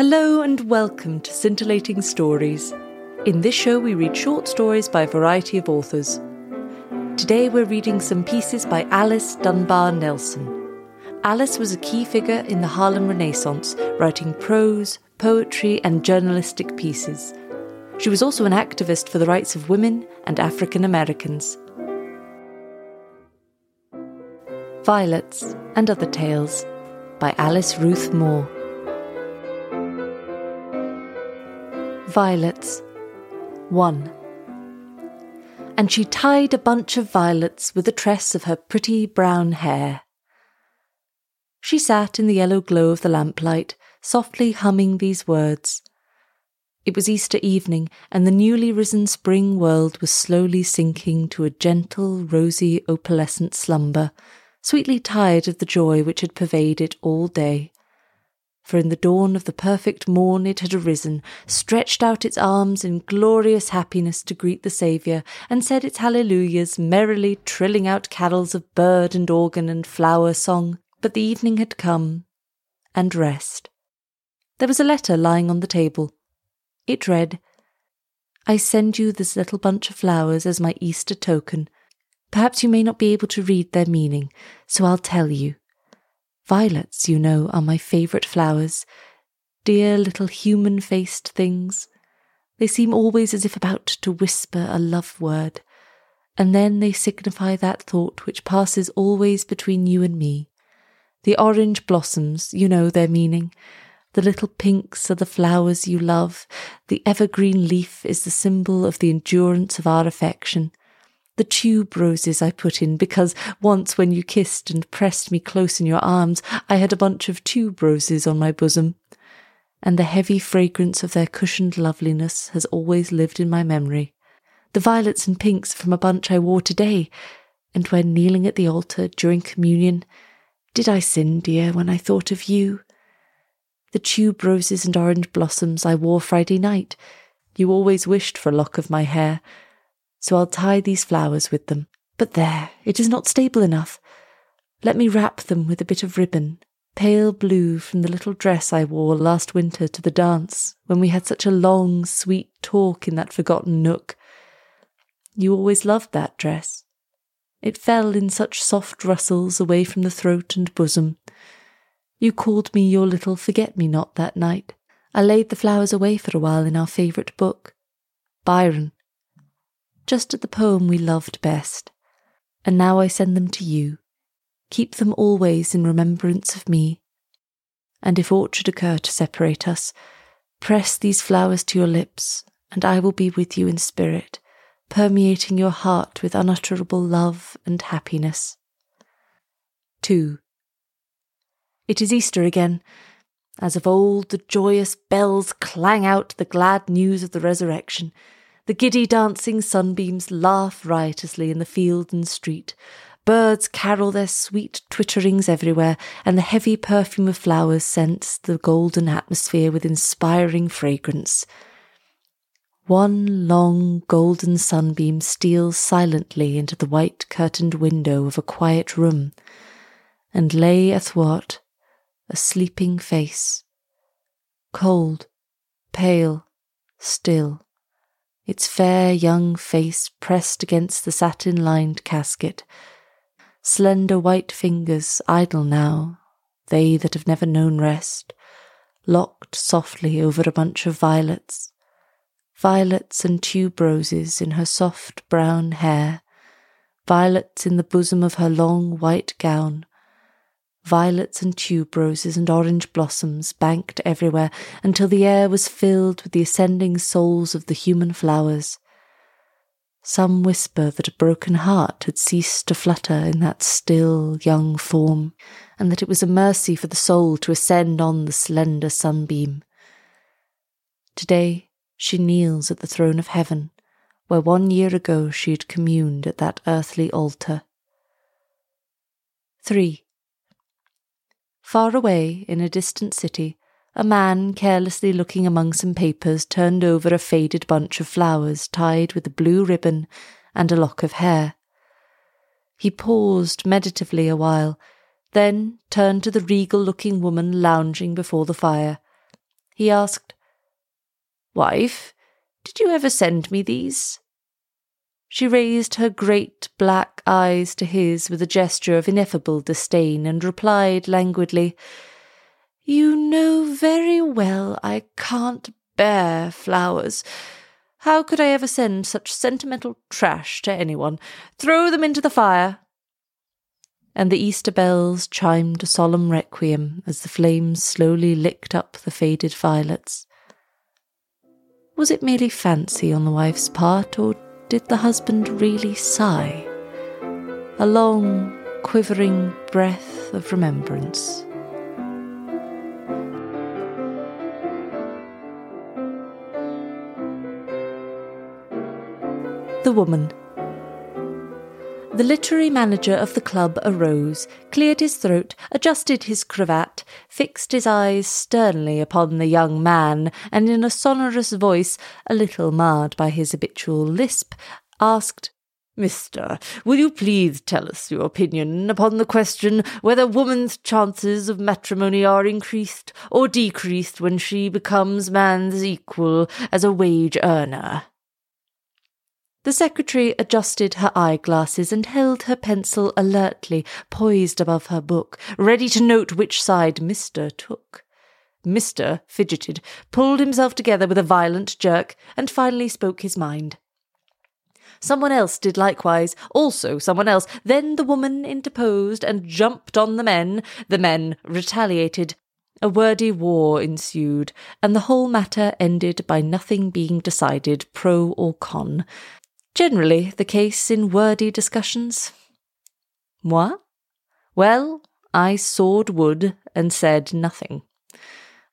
Hello and welcome to Scintillating Stories. In this show we read short stories by a variety of authors. Today we're reading some pieces by Alice Dunbar Nelson. Alice was a key figure in the Harlem Renaissance, writing prose, poetry and journalistic pieces. She was also an activist for the rights of women and African Americans. Violets and Other Tales by Alice Ruth Moore. Violets. 1. And she tied a bunch of violets with a tress of her pretty brown hair. She sat in the yellow glow of the lamplight, softly humming these words. It was Easter evening, and the newly risen spring world was slowly sinking to a gentle, rosy, opalescent slumber, sweetly tired of the joy which had pervaded it all day. For in the dawn of the perfect morn it had arisen, stretched out its arms in glorious happiness to greet the Saviour, and said its hallelujahs, merrily trilling out carols of bird and organ and flower song. But the evening had come, and rest. There was a letter lying on the table. It read, "I send you this little bunch of flowers as my Easter token. Perhaps you may not be able to read their meaning, so I'll tell you. Violets, you know, are my favourite flowers, dear little human-faced things. They seem always as if about to whisper a love word, and then they signify that thought which passes always between you and me. The orange blossoms, you know their meaning. The little pinks are the flowers you love. The evergreen leaf is the symbol of the endurance of our affection. The tube roses I put in because once when you kissed and pressed me close in your arms, I had a bunch of tube roses on my bosom, and the heavy fragrance of their cushioned loveliness has always lived in my memory. The violets and pinks from a bunch I wore today, and when kneeling at the altar during communion, did I sin, dear, when I thought of you? The tube roses and orange blossoms I wore Friday night. You always wished for a lock of my hair. So I'll tie these flowers with them. But there, it is not stable enough. Let me wrap them with a bit of ribbon, pale blue from the little dress I wore last winter to the dance, when we had such a long, sweet talk in that forgotten nook. You always loved that dress. It fell in such soft rustles away from the throat and bosom. You called me your little forget-me-not that night. I laid the flowers away for a while in our favourite book, Byron, just at the poem we loved best, and now I send them to you. Keep them always in remembrance of me, and if aught should occur to separate us, press these flowers to your lips, and I will be with you in spirit, permeating your heart with unutterable love and happiness." 2. It is Easter again. As of old, the joyous bells clang out the glad news of the resurrection. The giddy dancing sunbeams laugh riotously in the field and street. Birds carol their sweet twitterings everywhere, and the heavy perfume of flowers scents the golden atmosphere with inspiring fragrance. One long golden sunbeam steals silently into the white curtained window of a quiet room, and lay athwart a sleeping face, cold, pale, still, its fair young face pressed against the satin-lined casket. Slender white fingers, idle now, they that have never known rest, locked softly over a bunch of violets. Violets and tube roses in her soft brown hair, violets in the bosom of her long white gown, violets and tube roses and orange blossoms banked everywhere until the air was filled with the ascending souls of the human flowers. Some whisper that a broken heart had ceased to flutter in that still young form, and that it was a mercy for the soul to ascend on the slender sunbeam. Today she kneels at the throne of heaven, where 1 year ago she had communed at that earthly altar. 3. Far away, in a distant city, a man carelessly looking among some papers turned over a faded bunch of flowers tied with a blue ribbon and a lock of hair. He paused meditatively a while, then turned to the regal-looking woman lounging before the fire. he asked, "Wife, did you ever send me these?" She raised her great black eyes to his with a gesture of ineffable disdain and replied languidly, "You know very well I can't bear flowers. How could I ever send such sentimental trash to anyone? Throw them into the fire!" And the Easter bells chimed a solemn requiem as the flames slowly licked up the faded violets. Was it merely fancy on the wife's part, or did the husband really sigh? A long, quivering breath of remembrance. The woman. The literary manager of the club arose, cleared his throat, adjusted his cravat, fixed his eyes sternly upon the young man, and in a sonorous voice, a little marred by his habitual lisp, asked, "Mister, will you please tell us your opinion upon the question whether woman's chances of matrimony are increased or decreased when she becomes man's equal as a wage earner?" The secretary adjusted her eyeglasses and held her pencil alertly, poised above her book, ready to note which side Mr. took. Mr. fidgeted, pulled himself together with a violent jerk, and finally spoke his mind. Someone else did likewise, also someone else. Then the woman interposed and jumped on the men. The men retaliated. A wordy war ensued, and the whole matter ended by nothing being decided pro or con. Generally the case in wordy discussions. Moi? Well, I sawed wood and said nothing.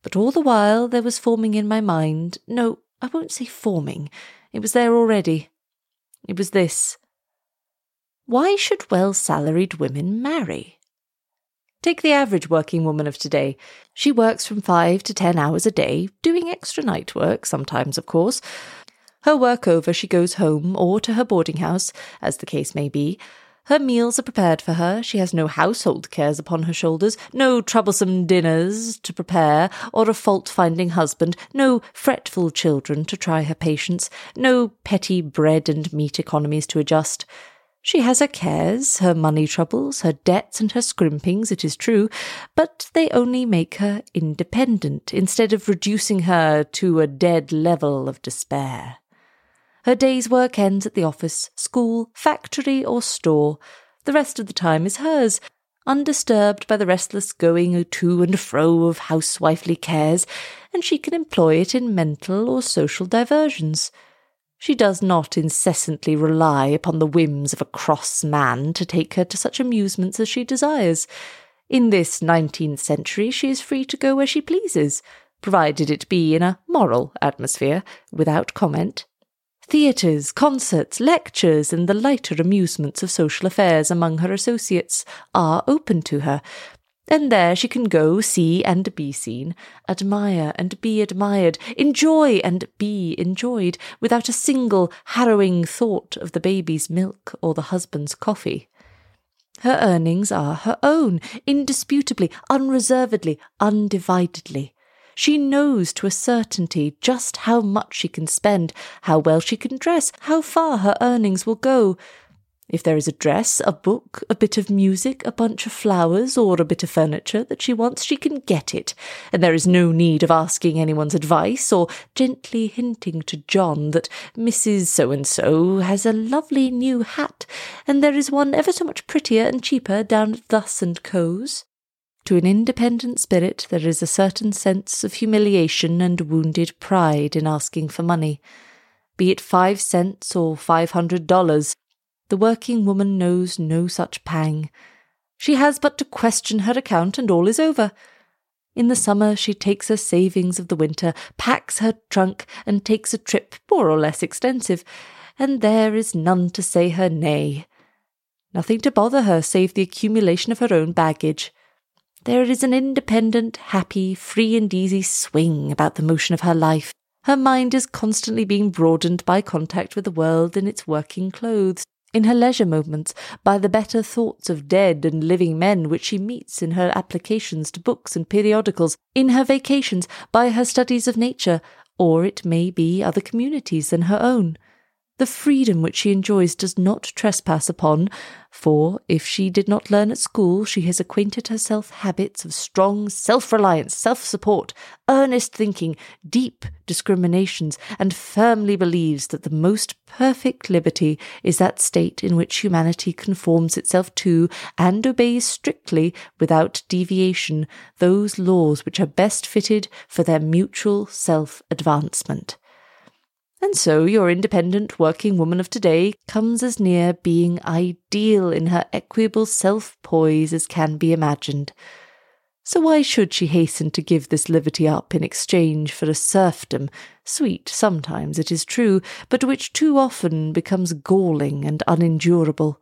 But all the while there was forming in my mind, no, I won't say forming, it was there already. It was this. Why should well-salaried women marry? Take the average working woman of today. She works from 5 to 10 hours a day, doing extra night work, sometimes, of course. Her work over, she goes home or to her boarding house, as the case may be. Her meals are prepared for her. She has no household cares upon her shoulders, no troublesome dinners to prepare, or a fault-finding husband, no fretful children to try her patience, no petty bread and meat economies to adjust. She has her cares, her money troubles, her debts and her scrimpings, it is true, but they only make her independent, instead of reducing her to a dead level of despair. Her day's work ends at the office, school, factory or store. The rest of the time is hers, undisturbed by the restless going to and fro of housewifely cares, and she can employ it in mental or social diversions. She does not incessantly rely upon the whims of a cross man to take her to such amusements as she desires. In this 19th century she is free to go where she pleases, provided it be in a moral atmosphere, without comment. Theatres, concerts, lectures, and the lighter amusements of social affairs among her associates are open to her, and there she can go, see and be seen, admire and be admired, enjoy and be enjoyed, without a single harrowing thought of the baby's milk or the husband's coffee. Her earnings are her own, indisputably, unreservedly, undividedly. She knows to a certainty just how much she can spend, how well she can dress, how far her earnings will go. If there is a dress, a book, a bit of music, a bunch of flowers, or a bit of furniture that she wants, she can get it, and there is no need of asking anyone's advice or gently hinting to John that Mrs. So-and-so has a lovely new hat, and there is one ever so much prettier and cheaper down at Thus and Co.'s. To an independent spirit there is a certain sense of humiliation and wounded pride in asking for money, be it 5 cents or $500. The working woman knows no such pang. She has but to question her account and all is over. In the summer she takes her savings of the winter, packs her trunk, and takes a trip more or less extensive, and there is none to say her nay. Nothing to bother her save the accumulation of her own baggage. There is an independent, happy, free and easy swing about the motion of her life. Her mind is constantly being broadened by contact with the world in its working clothes. in her leisure moments, by the better thoughts of dead and living men which she meets in her applications to books and periodicals, in her vacations, by her studies of nature, or it may be other communities than her own. The freedom which she enjoys does not trespass upon, for if she did not learn at school, she has acquainted herself habits of strong self-reliance, self-support, earnest thinking, deep discriminations, and firmly believes that the most perfect liberty is that state in which humanity conforms itself to and obeys strictly, without deviation, those laws which are best fitted for their mutual self-advancement. And so your independent working woman of today comes as near being ideal in her equable self-poise as can be imagined. So why should she hasten to give this liberty up in exchange for a serfdom, sweet sometimes it is true, but which too often becomes galling and unendurable?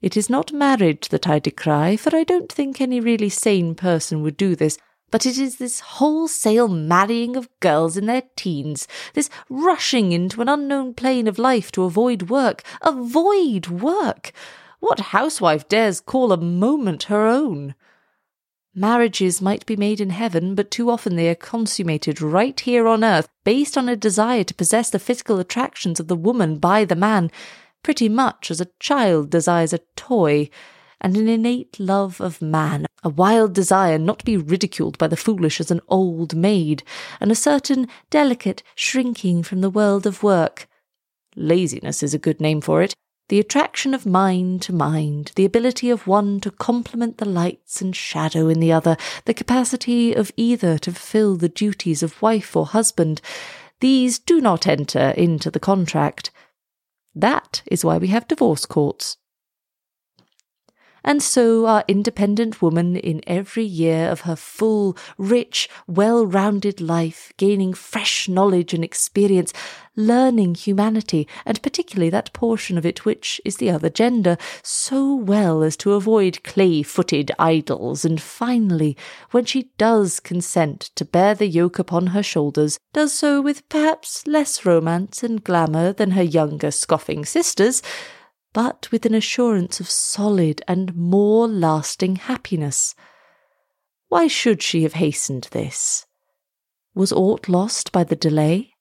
It is not marriage that I decry, for I don't think any really sane person would do this, but it is this wholesale marrying of girls in their teens, this rushing into an unknown plane of life to avoid work. Avoid work! What housewife dares call a moment her own? Marriages might be made in heaven, but too often they are consummated right here on earth, based on a desire to possess the physical attractions of the woman by the man, pretty much as a child desires a toy, and an innate love of man, a wild desire not to be ridiculed by the foolish as an old maid, and a certain delicate shrinking from the world of work. Laziness is a good name for it. The attraction of mind to mind, the ability of one to complement the lights and shadow in the other, the capacity of either to fulfil the duties of wife or husband, these do not enter into the contract. That is why we have divorce courts. And so our independent woman, in every year of her full, rich, well-rounded life, gaining fresh knowledge and experience, learning humanity, and particularly that portion of it which is the other gender, so well as to avoid clay-footed idols, and finally, when she does consent to bear the yoke upon her shoulders, does so with perhaps less romance and glamour than her younger scoffing sisters, but with an assurance of solid and more lasting happiness. Why should she have hastened this? Was aught lost by the delay?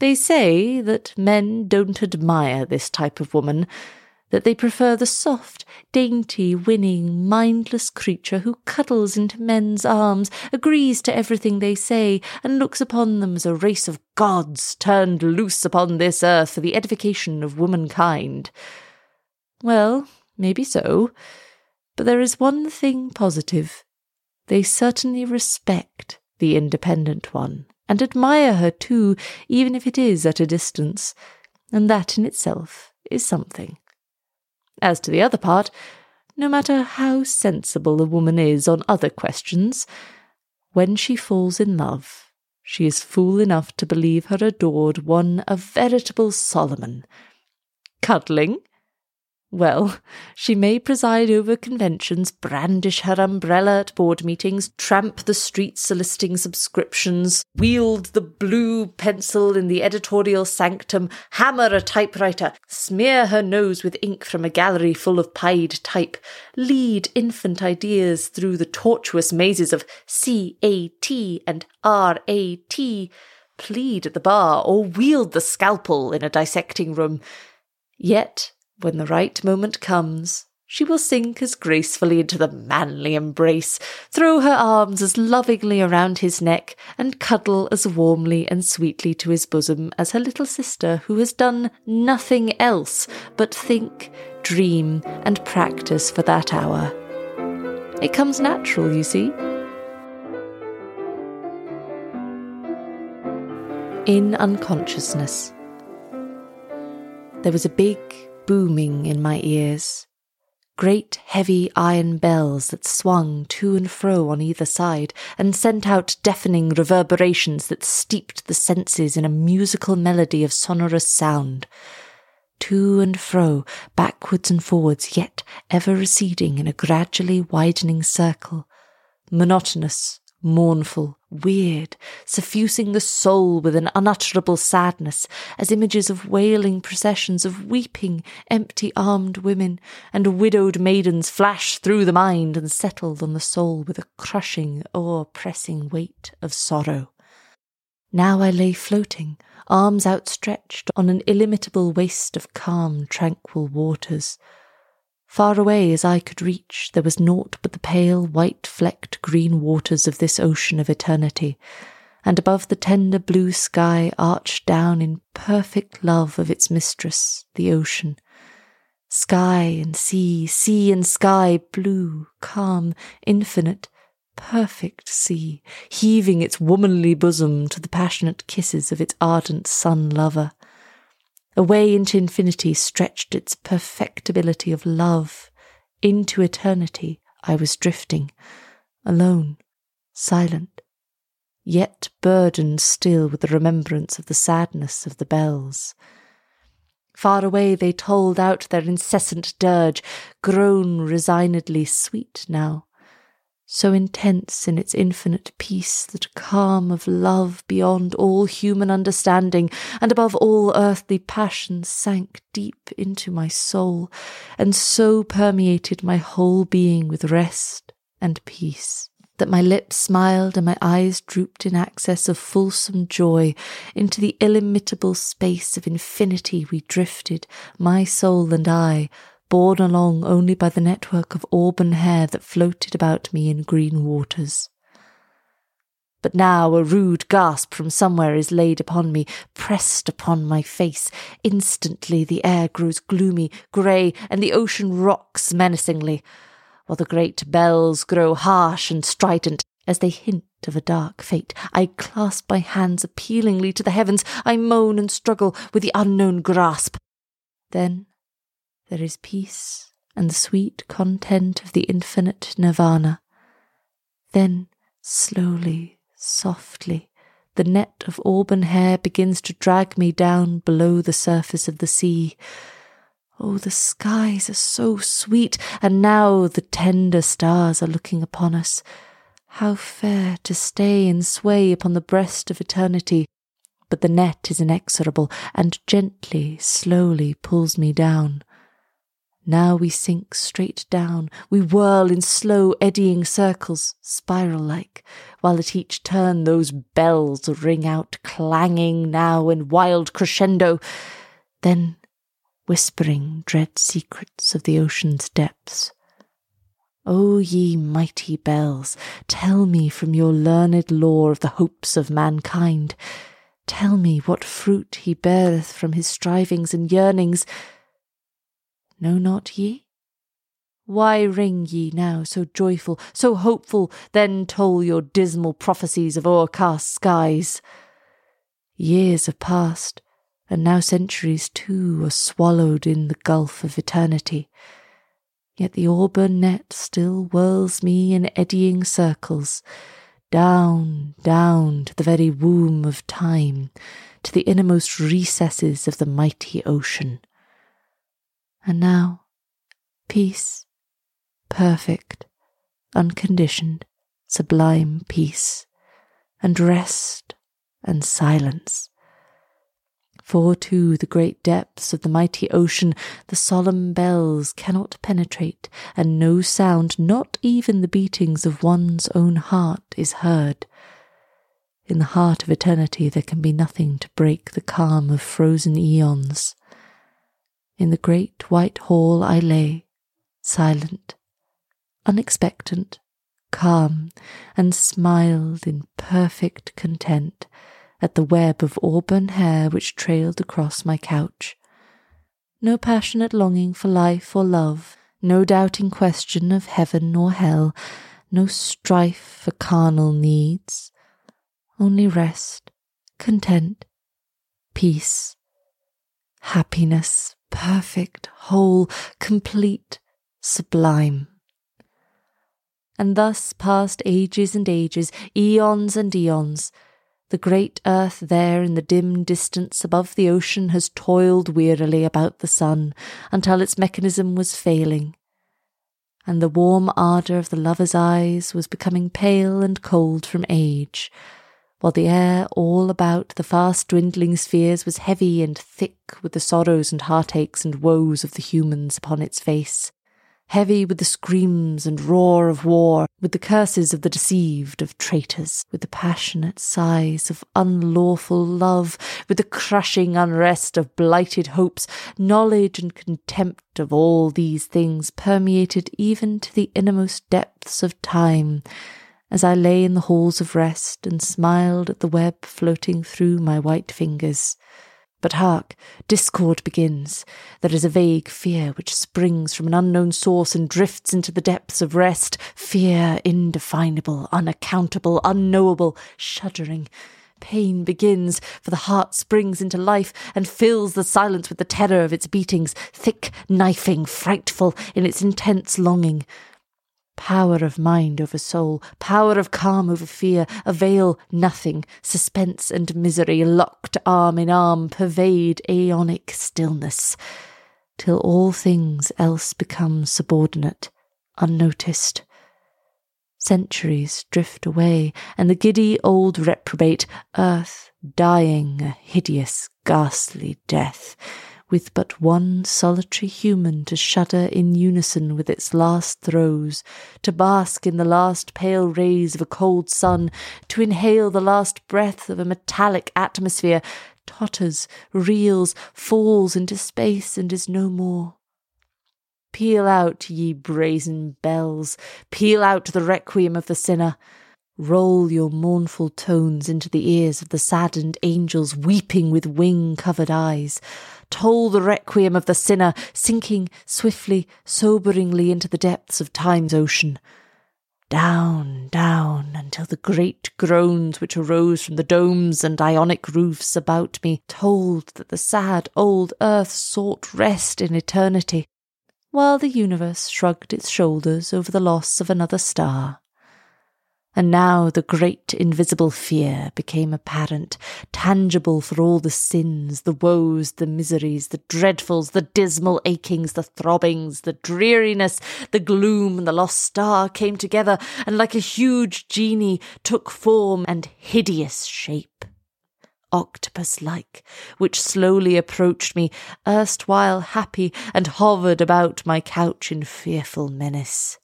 They say that men don't admire this type of woman, that they prefer the soft, dainty, winning, mindless creature who cuddles into men's arms, agrees to everything they say, and looks upon them as a race of gods turned loose upon this earth for the edification of womankind. Well, maybe so, but there is one thing positive. They certainly respect the independent one, and admire her too, even if it is at a distance, and that in itself is something. As to the other part, no matter how sensible a woman is on other questions, when she falls in love, she is fool enough to believe her adored one a veritable Solomon. Cuddling? Well, she may preside over conventions, brandish her umbrella at board meetings, tramp the streets soliciting subscriptions, wield the blue pencil in the editorial sanctum, hammer a typewriter, smear her nose with ink from a gallery full of pied type, lead infant ideas through the tortuous mazes of C-A-T and R-A-T, plead at the bar, or wield the scalpel in a dissecting room. Yet, when the right moment comes, she will sink as gracefully into the manly embrace, throw her arms as lovingly around his neck, and cuddle as warmly and sweetly to his bosom as her little sister who has done nothing else but think, dream, and practice for that hour. It comes natural, you see. In unconsciousness, there was a big booming in my ears, great heavy iron bells that swung to and fro on either side and sent out deafening reverberations that steeped the senses in a musical melody of sonorous sound, to and fro, backwards and forwards, yet ever receding in a gradually widening circle, monotonous, mournful, weird, suffusing the soul with an unutterable sadness, as images of wailing processions of weeping, empty-armed women and widowed maidens flash through the mind and settled on the soul with a crushing, o'er-pressing weight of sorrow. Now I lay floating, arms outstretched on an illimitable waste of calm, tranquil waters. Far away as I could reach, there was naught but the pale, white-flecked green waters of this ocean of eternity, and above the tender blue sky arched down in perfect love of its mistress, the ocean. Sky and sea, sea and sky, blue, calm, infinite, perfect sea, heaving its womanly bosom to the passionate kisses of its ardent sun-lover. Away into infinity stretched its perfectibility of love. Into eternity I was drifting, alone, silent, yet burdened still with the remembrance of the sadness of the bells. Far away they tolled out their incessant dirge, grown resignedly sweet now, so intense in its infinite peace that a calm of love beyond all human understanding and above all earthly passion sank deep into my soul and so permeated my whole being with rest and peace that my lips smiled and my eyes drooped in access of fulsome joy. Into the illimitable space of infinity we drifted, my soul and I, borne along only by the network of auburn hair that floated about me in green waters. But now a rude gasp from somewhere is laid upon me, pressed upon my face. Instantly the air grows gloomy, grey, and the ocean rocks menacingly, while the great bells grow harsh and strident as they hint of a dark fate. I clasp my hands appealingly to the heavens. I moan and struggle with the unknown grasp. Then there is peace and the sweet content of the infinite nirvana. Then, slowly, softly, the net of auburn hair begins to drag me down below the surface of the sea. Oh, the skies are so sweet, and now the tender stars are looking upon us. How fair to stay and sway upon the breast of eternity! But the net is inexorable, and gently, slowly pulls me down. Now we sink straight down, we whirl in slow eddying circles, spiral-like, while at each turn those bells ring out, clanging now in wild crescendo, then whispering dread secrets of the ocean's depths. O ye mighty bells, tell me from your learned lore of the hopes of mankind, tell me what fruit he beareth from his strivings and yearnings. Know not ye? Why ring ye now so joyful, so hopeful, then toll your dismal prophecies of o'ercast skies? Years are past, and now centuries too are swallowed in the gulf of eternity. Yet the auburn net still whirls me in eddying circles, down, down to the very womb of time, to the innermost recesses of the mighty ocean. And now, peace, perfect, unconditioned, sublime peace, and rest and silence. For to the great depths of the mighty ocean the solemn bells cannot penetrate, and no sound, not even the beatings of one's own heart, is heard. In the heart of eternity there can be nothing to break the calm of frozen eons. In the great white hall I lay, silent, unexpectant, calm, and smiled in perfect content at the web of auburn hair which trailed across my couch. No passionate longing for life or love, no doubting question of heaven or hell, no strife for carnal needs, only rest, content, peace, happiness, perfect, whole, complete, sublime. And thus passed ages and ages, eons and eons. The great earth there in the dim distance above the ocean has toiled wearily about the sun until its mechanism was failing. and the warm ardour of the lover's eyes was becoming pale and cold from age, while the air all about the fast-dwindling spheres was heavy and thick with the sorrows and heartaches and woes of the humans upon its face, heavy with the screams and roar of war, with the curses of the deceived, of traitors, with the passionate sighs of unlawful love, with the crushing unrest of blighted hopes. Knowledge and contempt of all these things permeated even to the innermost depths of time, as I lay in the halls of rest and smiled at the web floating through my white fingers. But hark, discord begins. There is a vague fear which springs from an unknown source and drifts into the depths of rest, fear indefinable, unaccountable, unknowable, shuddering. Pain begins, for the heart springs into life and fills the silence with the terror of its beatings, thick, knifing, frightful in its intense longing. Power of mind over soul, power of calm over fear, avail nothing. Suspense and misery, locked arm in arm, pervade aeonic stillness, till all things else become subordinate, unnoticed. Centuries drift away, and the giddy old reprobate, earth dying a hideous, ghastly death, with but one solitary human to shudder in unison with its last throes, to bask in the last pale rays of a cold sun, to inhale the last breath of a metallic atmosphere, totters, reels, falls into space and is no more. Peal out, ye brazen bells, peal out the requiem of the sinner. Roll your mournful tones into the ears of the saddened angels weeping with wing-covered eyes. Toll the requiem of the sinner, sinking swiftly, soberingly into the depths of time's ocean. Down, down, until the great groans which arose from the domes and ionic roofs about me told that the sad old earth sought rest in eternity, while the universe shrugged its shoulders over the loss of another star. And now the great invisible fear became apparent, tangible for all the sins, the woes, the miseries, the dreadfuls, the dismal achings, the throbbings, the dreariness, the gloom, and the lost star came together and like a huge genie took form and hideous shape, octopus-like, which slowly approached me, erstwhile happy, and hovered about my couch in fearful menace.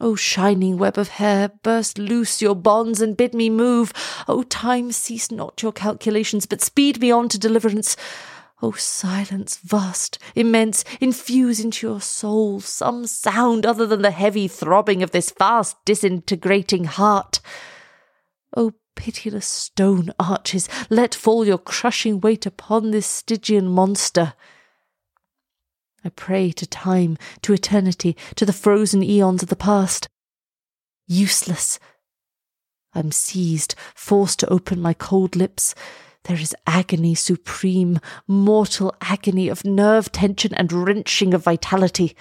O shining web of hair, burst loose your bonds and bid me move. O time, cease not your calculations, but speed me on to deliverance. O silence, vast, immense, infuse into your soul some sound other than the heavy throbbing of this fast disintegrating heart. O pitiless stone arches, let fall your crushing weight upon this Stygian monster. I pray to time, to eternity, to the frozen eons of the past. Useless. I'm seized, forced to open my cold lips. There is agony supreme, mortal agony of nerve tension and wrenching of vitality.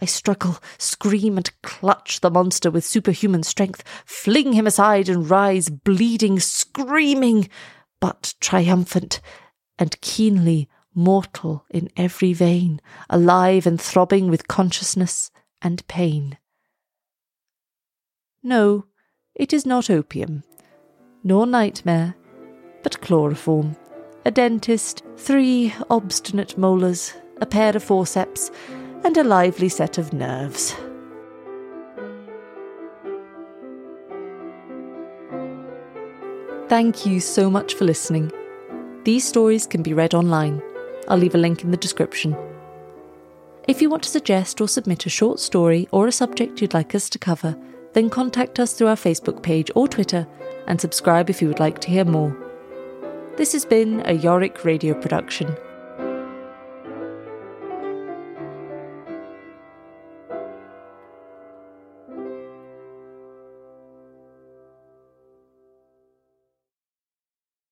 I struggle, scream and clutch the monster with superhuman strength, fling him aside and rise, bleeding, screaming, but triumphant and keenly mortal in every vein, alive and throbbing with consciousness and pain. No, it is not opium, nor nightmare, but chloroform, a dentist, 3 obstinate molars, a pair of forceps, and a lively set of nerves. Thank you so much for listening. These stories can be read online. I'll leave a link in the description. If you want to suggest or submit a short story or a subject you'd like us to cover, then contact us through our Facebook page or Twitter, and subscribe if you would like to hear more. This has been a Yorick Radio production.